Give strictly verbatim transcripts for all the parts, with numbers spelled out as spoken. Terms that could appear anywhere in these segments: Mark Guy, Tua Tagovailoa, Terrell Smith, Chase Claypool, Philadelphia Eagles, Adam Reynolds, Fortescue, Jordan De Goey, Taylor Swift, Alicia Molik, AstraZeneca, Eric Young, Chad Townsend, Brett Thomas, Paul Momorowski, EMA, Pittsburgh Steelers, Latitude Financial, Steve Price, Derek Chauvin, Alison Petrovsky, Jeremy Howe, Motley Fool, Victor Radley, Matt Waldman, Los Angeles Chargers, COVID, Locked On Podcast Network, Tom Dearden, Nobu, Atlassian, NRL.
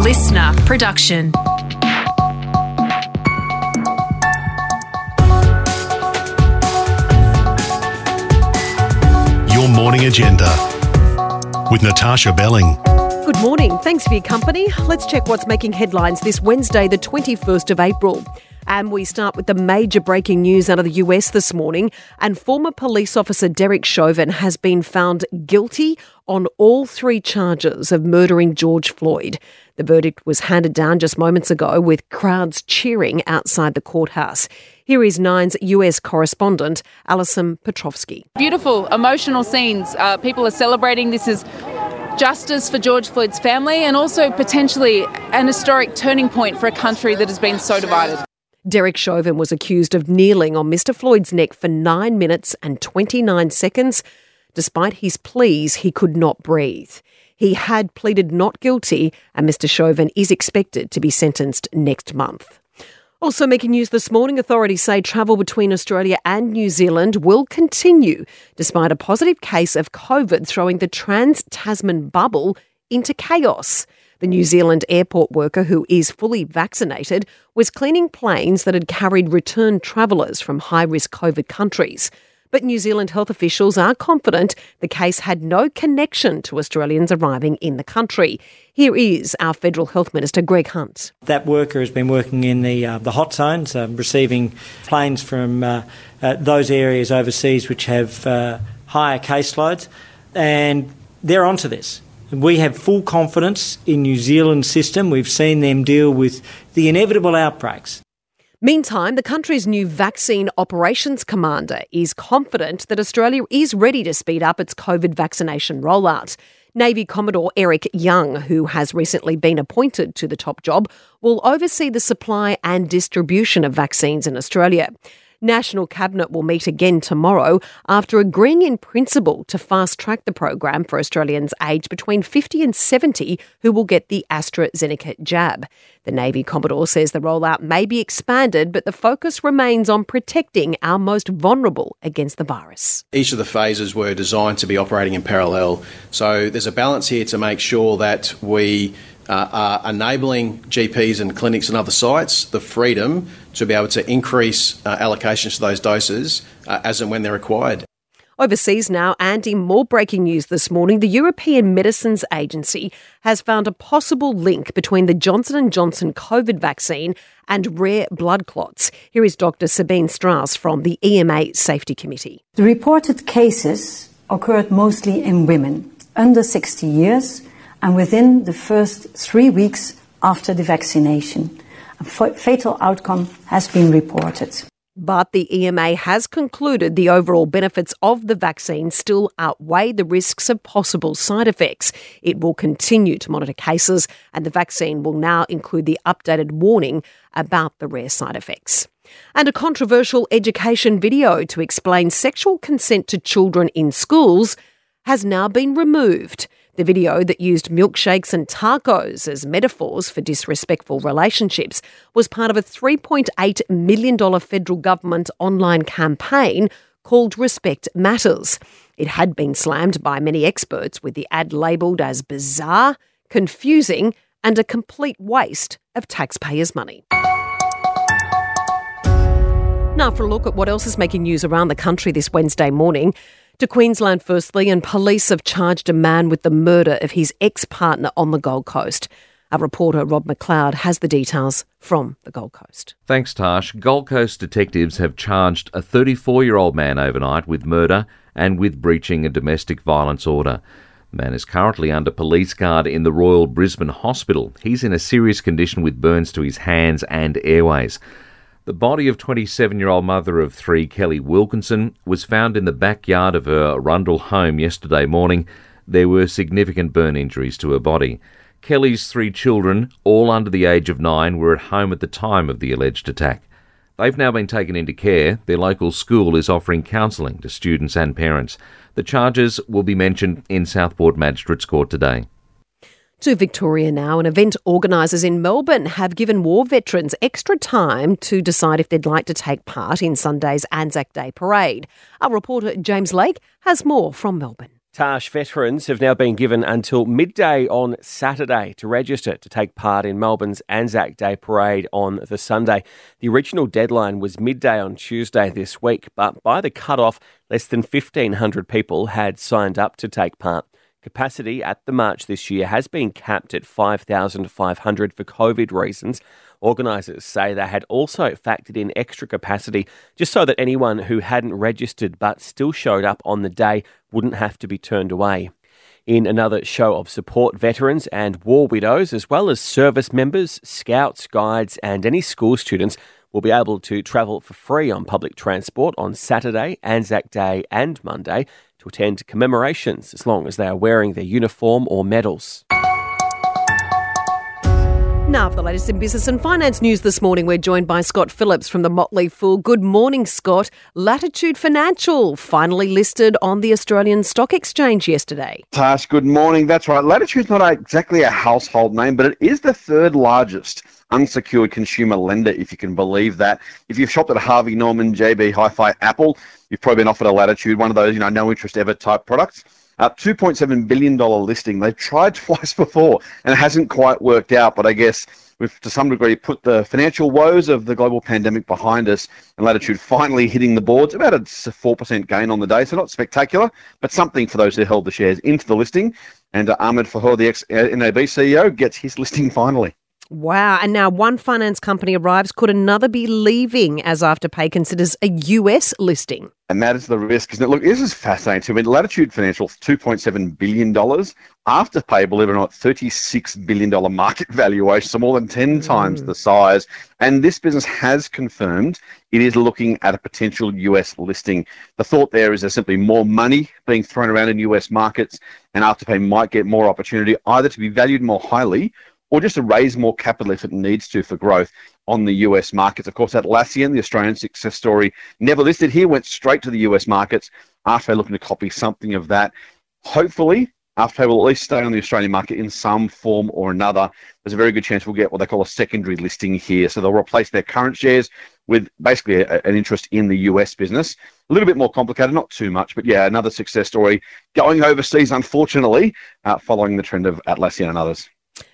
listener production. Your Morning Agenda with Natasha Belling. Good morning. Thanks for your company. Let's check what's making headlines this Wednesday, the twenty-first of April. And we start with the major breaking news out of the U S this morning. And former police officer Derek Chauvin has been found guilty on all three charges of murdering George Floyd. The verdict was handed down just moments ago with crowds cheering outside the courthouse. Here is Nine's U S correspondent, Alison Petrovsky. Beautiful, emotional scenes. Uh, people are celebrating. This is justice for George Floyd's family and also potentially an historic turning point for a country that has been so divided. Derek Chauvin was accused of kneeling on Mister Floyd's neck for nine minutes and twenty-nine seconds. Despite his pleas, he could not breathe. He had pleaded not guilty, and Mister Chauvin is expected to be sentenced next month. Also making news this morning, authorities say travel between Australia and New Zealand will continue despite a positive case of COVID throwing the trans-Tasman bubble into chaos. The New Zealand airport worker, who is fully vaccinated, was cleaning planes that had carried returned travellers from high-risk COVID countries. But New Zealand health officials are confident the case had no connection to Australians arriving in the country. Here is our Federal Health Minister, Greg Hunt. That worker has been working in the uh, the hot zones, um, receiving planes from uh, uh, those areas overseas which have uh, higher caseloads, and they're onto this. We have full confidence in New Zealand's system. We've seen them deal with the inevitable outbreaks. Meantime, the country's new vaccine operations commander is confident that Australia is ready to speed up its COVID vaccination rollout. Navy Commodore Eric Young, who has recently been appointed to the top job, will oversee the supply and distribution of vaccines in Australia. National Cabinet will meet again tomorrow after agreeing in principle to fast-track the program for Australians aged between fifty and seventy who will get the AstraZeneca jab. The Navy Commodore says the rollout may be expanded, but the focus remains on protecting our most vulnerable against the virus. Each of the phases were designed to be operating in parallel, so there's a balance here to make sure that we Uh, are enabling G Ps and clinics and other sites the freedom to be able to increase uh, allocations to those doses uh, as and when they're required. Overseas now, and in more breaking news this morning, the European Medicines Agency has found a possible link between the Johnson and Johnson COVID vaccine and rare blood clots. Here is Doctor Sabine Strass from the E M A Safety Committee. The reported cases occurred mostly in women under sixty years and within the first three weeks after the vaccination. A f- fatal outcome has been reported. But the E M A has concluded the overall benefits of the vaccine still outweigh the risks of possible side effects. It will continue to monitor cases, and the vaccine will now include the updated warning about the rare side effects. And a controversial education video to explain sexual consent to children in schools has now been removed. The video that used milkshakes and tacos as metaphors for disrespectful relationships was part of a three point eight million dollars federal government online campaign called Respect Matters. It had been slammed by many experts, with the ad labelled as bizarre, confusing and a complete waste of taxpayers' money. Now for a look at what else is making news around the country this Wednesday morning. To Queensland firstly, and police have charged a man with the murder of his ex-partner on the Gold Coast. Our reporter Rob McLeod has the details from the Gold Coast. Thanks, Tash. Gold Coast detectives have charged a thirty-four-year-old man overnight with murder and with breaching a domestic violence order. The man is currently under police guard in the Royal Brisbane Hospital. He's in a serious condition with burns to his hands and airways. The body of twenty-seven-year-old mother of three, Kelly Wilkinson, was found in the backyard of her Arundel home yesterday morning. There were significant burn injuries to her body. Kelly's three children, all under the age of nine, were at home at the time of the alleged attack. They've now been taken into care. Their local school is offering counselling to students and parents. The charges will be mentioned in Southport Magistrates Court today. To Victoria now, and event organisers in Melbourne have given war veterans extra time to decide if they'd like to take part in Sunday's Anzac Day Parade. Our reporter James Lake has more from Melbourne. Tash veterans have now been given until midday on Saturday to register to take part in Melbourne's Anzac Day Parade on the Sunday. The original deadline was midday on Tuesday this week, but by the cut-off, less than fifteen hundred people had signed up to take part. Capacity at the march this year has been capped at five thousand five hundred for COVID reasons. Organisers say they had also factored in extra capacity just so that anyone who hadn't registered but still showed up on the day wouldn't have to be turned away. In another show of support, veterans and war widows, as well as service members, scouts, guides and any school students will be able to travel for free on public transport on Saturday, Anzac Day and Monday to attend commemorations as long as they are wearing their uniform or medals. Now for the latest in business and finance news this morning, we're joined by Scott Phillips from the Motley Fool. Good morning, Scott. Latitude Financial finally listed on the Australian Stock Exchange yesterday. Tash, good morning. That's right. Latitude's not exactly a household name, but it is the third largest unsecured consumer lender, if you can believe that. If you've shopped at Harvey Norman, J B Hi-Fi, Apple, you've probably been offered a Latitude, one of those, you know, no interest ever type products. Uh, two point seven billion dollars listing. They've tried twice before and it hasn't quite worked out, but I guess we've to some degree put the financial woes of the global pandemic behind us, and Latitude finally hitting the boards, about a four percent gain on the day, so not spectacular, but something for those who held the shares into the listing. And uh, Ahmed Fahour, the ex-N A B C E O, gets his listing finally. Wow. And now one finance company arrives. Could another be leaving as Afterpay considers a U S listing? And that is the risk, isn't it? Look, this is fascinating too. I mean, Latitude Financial, two point seven billion dollars. Afterpay, believe it or not, thirty-six billion dollars market valuation, so more than ten mm. times the size. And this business has confirmed it is looking at a potential U S listing. The thought there is there's simply more money being thrown around in U S markets, and Afterpay might get more opportunity either to be valued more highly or just to raise more capital if it needs to for growth on the U S markets. Of course, Atlassian, the Australian success story, never listed here, went straight to the U S markets. Afterpay looking to copy something of that. Hopefully, Afterpay will at least stay on the Australian market in some form or another. There's a very good chance we'll get what they call a secondary listing here. So they'll replace their current shares with basically a, an interest in the U S business. A little bit more complicated, not too much, but yeah, another success story going overseas, unfortunately, uh, following the trend of Atlassian and others.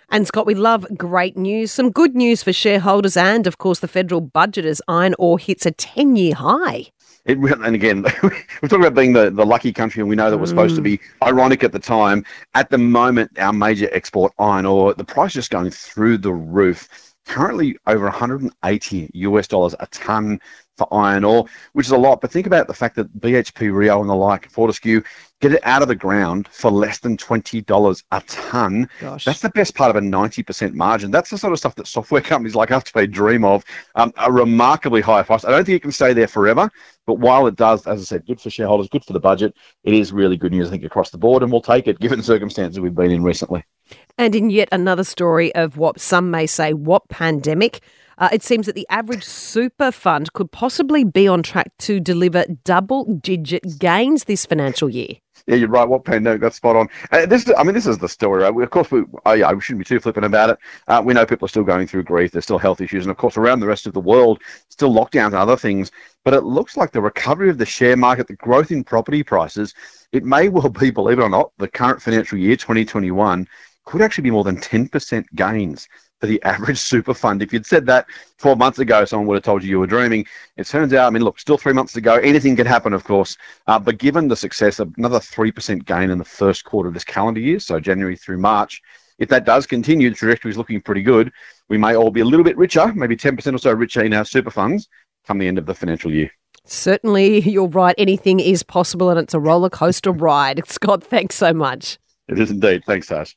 And Scott, we love great news. Some good news for shareholders and, of course, the federal budget as iron ore hits a ten-year high. It, and again, we're talking about being the, the lucky country, and we know that we're supposed mm. to be ironic at the time. At the moment, our major export, iron ore, the price is just going through the roof. Currently over one hundred eighty US dollars a tonne for iron ore, which is a lot. But think about the fact that B H P, Rio and the like, Fortescue, get it out of the ground for less than twenty dollars a tonne. Gosh. That's the best part of a ninety percent margin. That's the sort of stuff that software companies like Afterpay dream of, um, a remarkably high price. I don't think it can stay there forever, but while it does, as I said, good for shareholders, good for the budget, it is really good news, I think, across the board, and we'll take it, given circumstances we've been in recently. And in yet another story of what some may say, what pandemic, uh, it seems that the average super fund could possibly be on track to deliver double-digit gains this financial year. Yeah, you're right. What pandemic? That's spot on. Uh, this, I mean, this is the story, right? We, of course, we, oh, yeah, we shouldn't be too flippant about it. Uh, we know people are still going through grief. There's still health issues. And, of course, around the rest of the world, still lockdowns and other things. But it looks like the recovery of the share market, the growth in property prices, it may well be, believe it or not, the current financial year, twenty twenty-one, could actually be more than ten percent gains for the average super fund. If you'd said that twelve months ago, someone would have told you you were dreaming. It turns out, I mean, look, still three months to go. Anything could happen, of course. Uh, but given the success, another three percent gain in the first quarter of this calendar year, so January through March, if that does continue, the trajectory is looking pretty good. We may all be a little bit richer, maybe ten percent or so richer in our super funds come the end of the financial year. Certainly, you're right. Anything is possible, and it's a roller coaster ride. Scott, thanks so much. It is indeed. Thanks, Tash.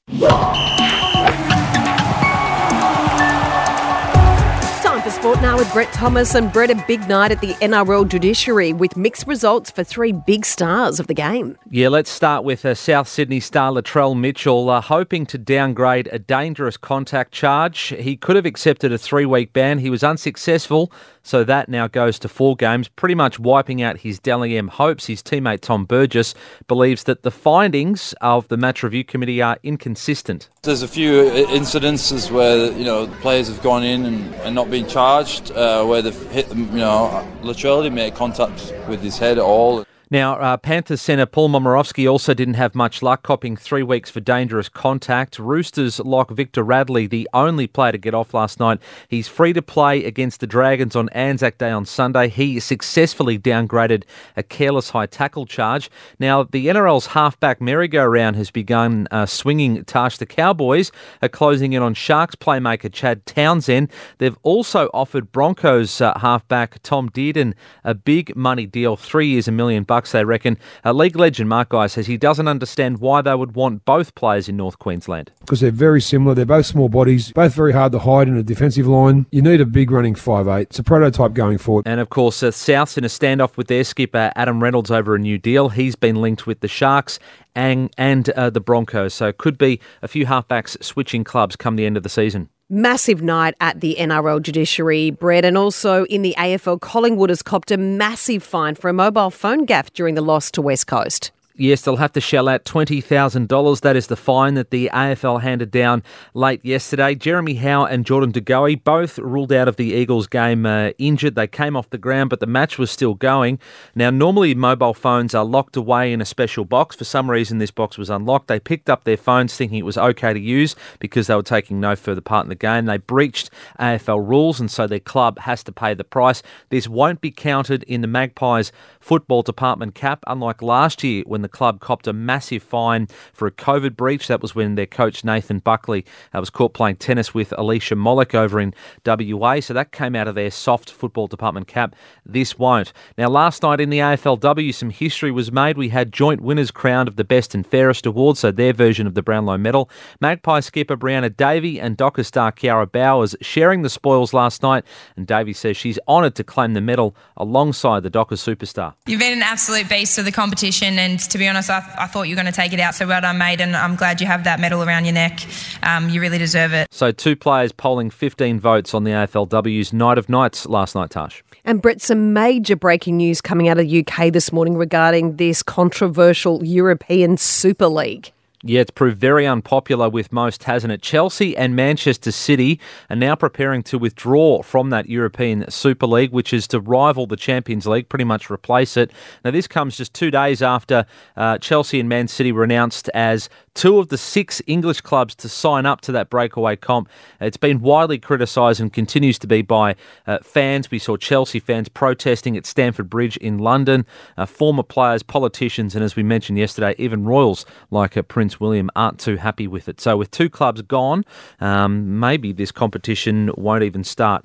Time for sport now with Brett Thomas. And Brett, a big night at the N R L judiciary with mixed results for three big stars of the game. Yeah, let's start with uh, South Sydney star Latrell Mitchell uh, hoping to downgrade a dangerous contact charge. He could have accepted a three-week ban. He was unsuccessful, so that now goes to four games, pretty much wiping out his Dally M hopes. His teammate Tom Burgess believes that the findings of the match review committee are inconsistent. There's a few incidences where, you know, players have gone in and, and not been charged, uh, where they've hit them, you know, literally made contact with his head at all. Now, uh, Panthers centre Paul Momorowski also didn't have much luck, copping three weeks for dangerous contact. Roosters lock Victor Radley, the only player to get off last night. He's free to play against the Dragons on Anzac Day on Sunday. He successfully downgraded a careless high tackle charge. Now, the N R L's halfback merry-go-round has begun uh, swinging, Tash. The Cowboys are closing in on Sharks playmaker Chad Townsend. They've also offered Broncos uh, halfback Tom Dearden a big money deal, three years, a million bucks. They reckon. Uh, league legend Mark Guy says he doesn't understand why they would want both players in North Queensland. Because they're very similar. They're both small bodies, both very hard to hide in a defensive line. You need a big running five eight. It's a prototype going forward. And of course, uh, South's in a standoff with their skipper Adam Reynolds over a new deal. He's been linked with the Sharks and, and uh, the Broncos. So it could be a few halfbacks switching clubs come the end of the season. Massive night at the N R L judiciary, Brett, and also in the A F L, Collingwood has copped a massive fine for a mobile phone gaffe during the loss to West Coast. Yes, they'll have to shell out twenty thousand dollars. That is the fine that the A F L handed down late yesterday. Jeremy Howe and Jordan De Goey both ruled out of the Eagles game uh, injured. They came off the ground, but the match was still going. Now, normally mobile phones are locked away in a special box. For some reason, this box was unlocked. They picked up their phones thinking it was okay to use because they were taking no further part in the game. They breached A F L rules, and so their club has to pay the price. This won't be counted in the Magpies football department cap, unlike last year when the club copped a massive fine for a COVID breach. That was when their coach Nathan Buckley uh, was caught playing tennis with Alicia Molik over in W A. So that came out of their soft football department cap. This won't. Now, last night in the A F L W, some history was made. We had joint winners crowned of the Best and Fairest Award, so their version of the Brownlow Medal. Magpie skipper Brianna Davey and Docker star Kiara Bowers sharing the spoils last night, and Davey says she's honoured to claim the medal alongside the Docker superstar. You've been an absolute beast of the competition, and to To be honest, I, th- I thought you were going to take it out, so well done, mate, and I'm glad you have that medal around your neck. Um, you really deserve it. So two players polling fifteen votes on the A F L W's Night of Nights last night, Tash. And Brett, some major breaking news coming out of the U K this morning regarding this controversial European Super League. Yeah, it's proved very unpopular with most, hasn't it? Chelsea and Manchester City are now preparing to withdraw from that European Super League, which is to rival the Champions League, pretty much replace it. Now, this comes just two days after uh, Chelsea and Man City were announced as two of the six English clubs to sign up to that breakaway comp. It's been widely criticised and continues to be by uh, fans. We saw Chelsea fans protesting at Stamford Bridge in London, uh, former players, politicians, and as we mentioned yesterday, even royals like uh, Prince William aren't too happy with it. So with two clubs gone, um, maybe this competition won't even start.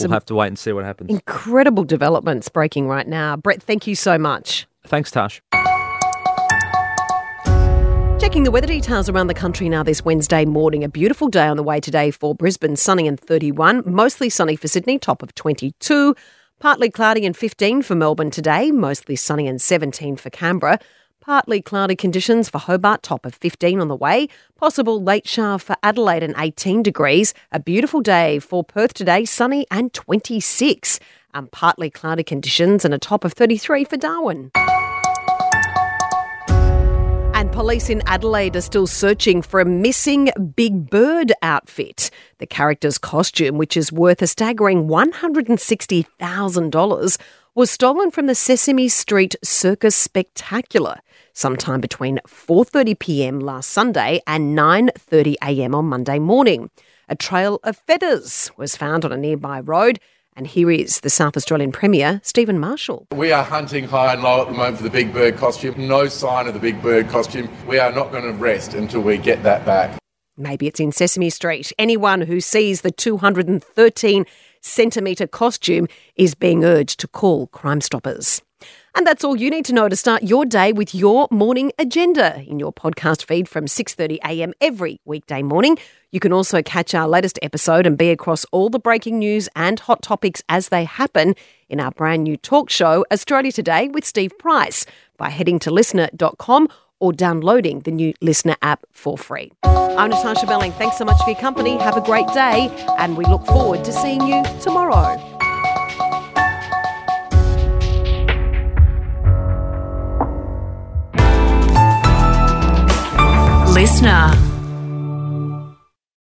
We'll have to wait and see what happens. Incredible developments breaking right now. Brett, thank you so much. Thanks, Tash. Checking the weather details around the country now this Wednesday morning. A beautiful day on the way today for Brisbane, sunny and thirty-one, mostly sunny for Sydney, top of twenty-two, partly cloudy and fifteen for Melbourne today, mostly sunny and seventeen for Canberra. Partly cloudy conditions for Hobart, top of fifteen on the way. Possible late shower for Adelaide and eighteen degrees. A beautiful day for Perth today, sunny and twenty-six. Um, partly cloudy conditions and a top of thirty-three for Darwin. And police in Adelaide are still searching for a missing Big Bird outfit. The character's costume, which is worth a staggering one hundred sixty thousand dollars, was stolen from the Sesame Street Circus Spectacular sometime between four thirty p m last Sunday and nine thirty a m on Monday morning. A trail of feathers was found on a nearby road. And here is the South Australian Premier, Stephen Marshall. We are hunting high and low at the moment for the Big Bird costume. No sign of the Big Bird costume. We are not going to rest until we get that back. Maybe it's in Sesame Street. Anyone who sees the two hundred thirteen centimetre costume is being urged to call Crime Stoppers. And that's all you need to know to start your day with your morning agenda in your podcast feed from six thirty a m every weekday morning. You can also catch our latest episode and be across all the breaking news and hot topics as they happen in our brand new talk show, Australia Today with Steve Price, by heading to listener dot com or downloading the new Listener app for free. I'm Natasha Belling. Thanks so much for your company. Have a great day, and we look forward to seeing you tomorrow. Listener.